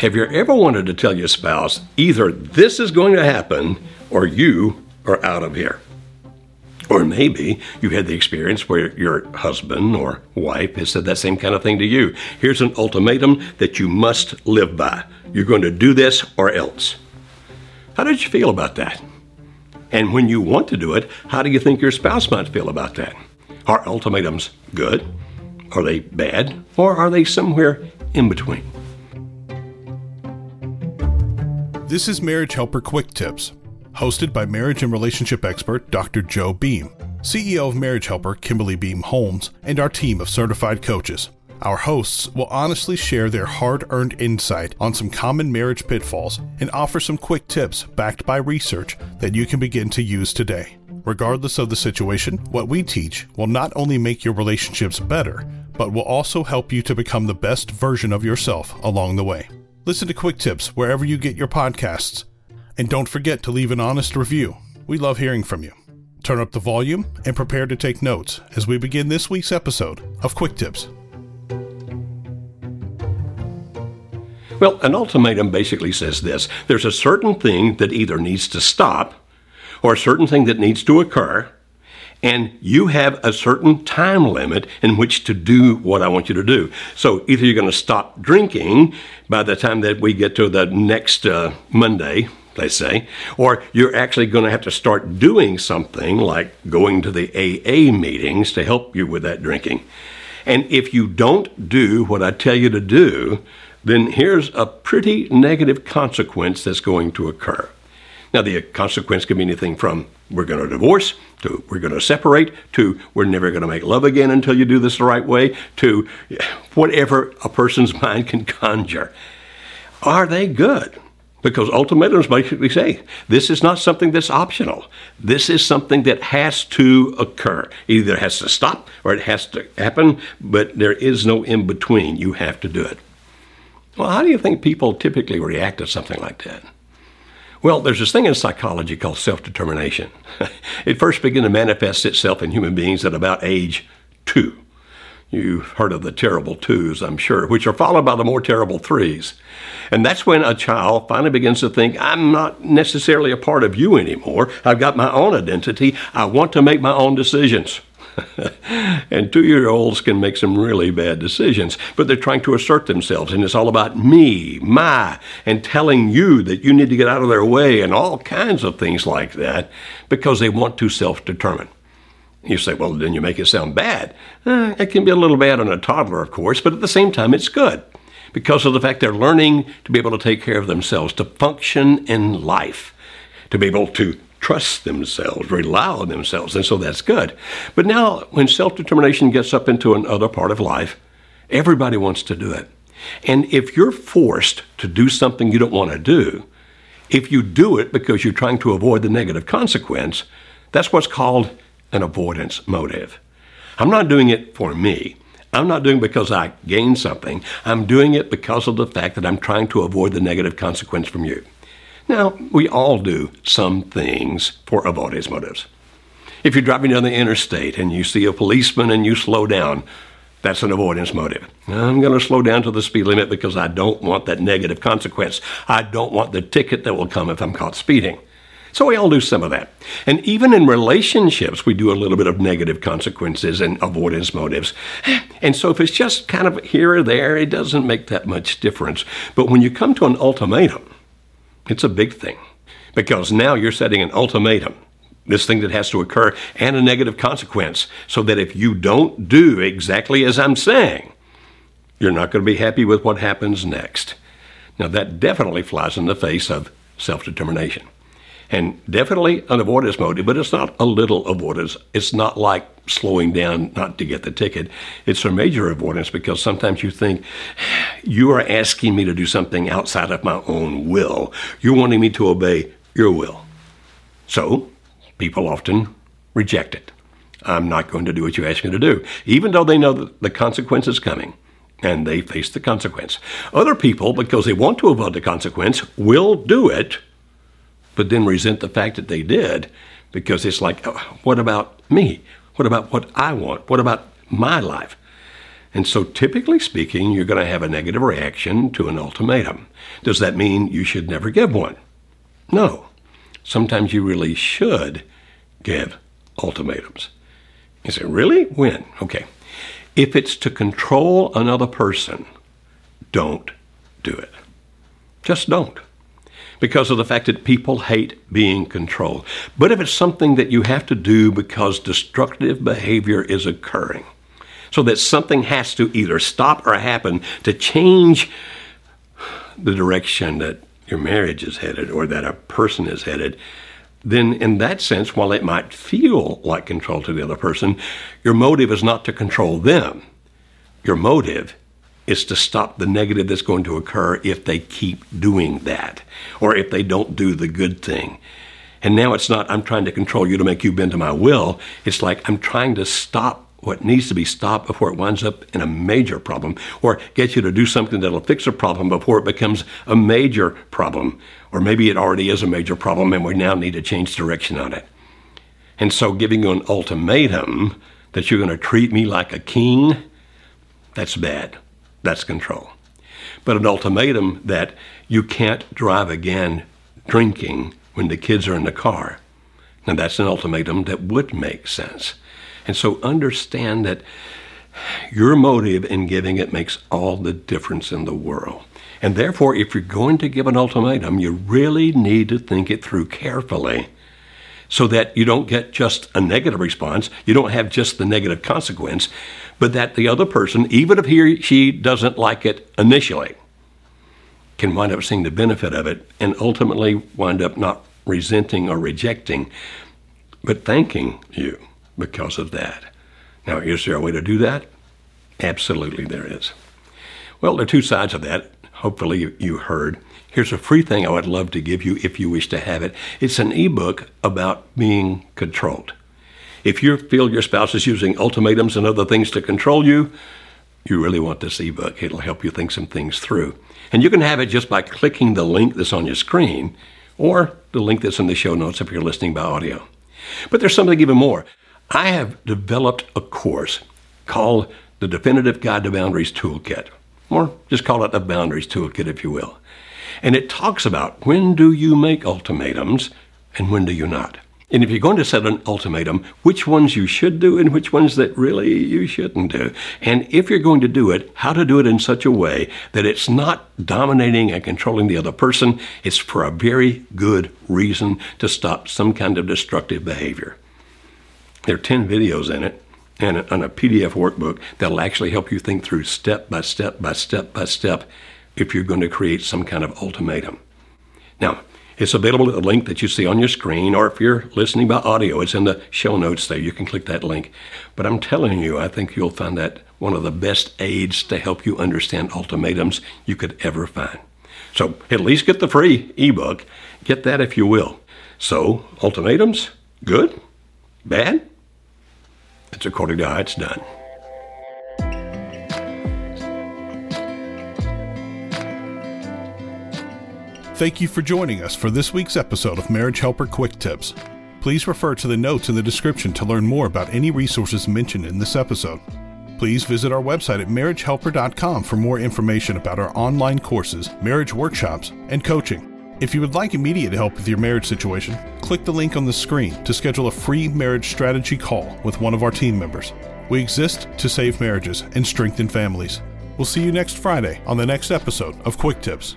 Have you ever wanted to tell your spouse, either this is going to happen or you are out of here? Or maybe you had the experience where your husband or wife has said that same kind of thing to you. Here's an ultimatum that you must live by. You're going to do this or else. How did you feel about that? And when you want to do it, how do you think your spouse might feel about that? Are ultimatums good? Are they bad? Or are they somewhere in between? This is Marriage Helper Quick Tips, hosted by marriage and relationship expert Dr. Joe Beam, CEO of Marriage Helper Kimberly Beam Holmes, and our team of certified coaches. Our hosts will honestly share their hard-earned insight on some common marriage pitfalls and offer some quick tips backed by research that you can begin to use today. Regardless of the situation, what we teach will not only make your relationships better, but will also help you to become the best version of yourself along the way. Listen to Quick Tips wherever you get your podcasts. And don't forget to leave an honest review. We love hearing from you. Turn up the volume and prepare to take notes as we begin this week's episode of Quick Tips. Well, an ultimatum basically says this. There's a certain thing that either needs to stop or a certain thing that needs to occur, and you have a certain time limit in which to do what I want you to do. So either you're going to stop drinking by the time that we get to the next Monday, they say, or you're actually going to have to start doing something like going to the AA meetings to help you with that drinking. And if you don't do what I tell you to do, then here's a pretty negative consequence that's going to occur. Now, the consequence can be anything from we're going to divorce, to we're going to separate, to we're never going to make love again until you do this the right way, to whatever a person's mind can conjure. Are they good? Because ultimatums basically say, this is not something that's optional. This is something that has to occur. Either it has to stop or it has to happen, but there is no in between. You have to do it. Well, how do you think people typically react to something like that? Well, there's this thing in psychology called self-determination. It first began to manifest itself in human beings at about age 2. You've heard of the terrible 2s, I'm sure, which are followed by the more terrible 3s. And that's when a child finally begins to think, I'm not necessarily a part of you anymore. I've got my own identity. I want to make my own decisions. And 2-year-olds can make some really bad decisions, but they're trying to assert themselves, and it's all about me, my, and telling you that you need to get out of their way and all kinds of things like that because they want to self-determine. You say, well, then you make it sound bad. It can be a little bad on a toddler, of course, but at the same time, it's good because of the fact they're learning to be able to take care of themselves, to function in life, to be able to trust themselves, rely on themselves, and so that's good. But now, when self-determination gets up into another part of life, everybody wants to do it. And if you're forced to do something you don't want to do, if you do it because you're trying to avoid the negative consequence, that's what's called an avoidance motive. I'm not doing it for me. I'm not doing it because I gain something. I'm doing it because of the fact that I'm trying to avoid the negative consequence from you. Now, we all do some things for avoidance motives. If you're driving down the interstate and you see a policeman and you slow down, that's an avoidance motive. I'm going to slow down to the speed limit because I don't want that negative consequence. I don't want the ticket that will come if I'm caught speeding. So we all do some of that. And even in relationships, we do a little bit of negative consequences and avoidance motives. And so if it's just kind of here or there, it doesn't make that much difference. But when you come to an ultimatum, it's a big thing because now you're setting an ultimatum, this thing that has to occur, and a negative consequence so that if you don't do exactly as I'm saying, you're not going to be happy with what happens next. Now, that definitely flies in the face of self-determination and definitely an avoidance motive, but it's not a little avoidance. It's not like slowing down not to get the ticket. It's a major avoidance because sometimes you think, you are asking me to do something outside of my own will. You're wanting me to obey your will. So people often reject it. I'm not going to do what you ask me to do, even though they know that the consequence is coming, and they face the consequence. Other people, because they want to avoid the consequence, will do it, but then resent the fact that they did because it's like, oh, what about me? What about what I want? What about my life? And so typically speaking, you're going to have a negative reaction to an ultimatum. Does that mean you should never give one? No. Sometimes you really should give ultimatums. You say, really? When? Okay. If it's to control another person, don't do it. Just don't. Because of the fact that people hate being controlled. But if it's something that you have to do because destructive behavior is occurring, so that something has to either stop or happen to change the direction that your marriage is headed or that a person is headed, then in that sense, while it might feel like control to the other person, your motive is not to control them. Your motive is to stop the negative that's going to occur if they keep doing that, or if they don't do the good thing. And now it's not, I'm trying to control you to make you bend to my will. It's like, I'm trying to stop what needs to be stopped before it winds up in a major problem, or get you to do something that'll fix a problem before it becomes a major problem. Or maybe it already is a major problem and we now need to change direction on it. And so giving you an ultimatum that you're going to treat me like a king, that's bad. That's control. But an ultimatum that you can't drive again drinking when the kids are in the car. Now that's an ultimatum that would make sense. And so understand that your motive in giving it makes all the difference in the world. And therefore, if you're going to give an ultimatum, you really need to think it through carefully so that you don't get just a negative response, you don't have just the negative consequence, but that the other person, even if he or she doesn't like it initially, can wind up seeing the benefit of it and ultimately wind up not resenting or rejecting, but thanking you because of that. Now, is there a way to do that? Absolutely there is. Well, there are two sides of that. Hopefully you heard. Here's a free thing I would love to give you if you wish to have it. It's an ebook about being controlled. If you feel your spouse is using ultimatums and other things to control you, you really want this ebook. It'll help you think some things through. And you can have it just by clicking the link that's on your screen or the link that's in the show notes if you're listening by audio. But there's something even more. I have developed a course called the Definitive Guide to Boundaries Toolkit, or just call it the Boundaries Toolkit, if you will. And it talks about when do you make ultimatums and when do you not. And if you're going to set an ultimatum, which ones you should do and which ones that really you shouldn't do. And if you're going to do it, how to do it in such a way that it's not dominating and controlling the other person. It's for a very good reason to stop some kind of destructive behavior. There are 10 videos in it and on a PDF workbook that'll actually help you think through step by step by step by step if you're going to create some kind of ultimatum. Now, it's available at the link that you see on your screen, or if you're listening by audio, it's in the show notes there. You can click that link. But I'm telling you, I think you'll find that one of the best aids to help you understand ultimatums you could ever find. So at least get the free ebook. Get that if you will. So ultimatums, good, bad? It's according to how it's done. Thank you for joining us for this week's episode of Marriage Helper Quick Tips. Please refer to the notes in the description to learn more about any resources mentioned in this episode. Please visit our website at marriagehelper.com for more information about our online courses, marriage workshops, and coaching. If you would like immediate help with your marriage situation, click the link on the screen to schedule a free marriage strategy call with one of our team members. We exist to save marriages and strengthen families. We'll see you next Friday on the next episode of Quick Tips.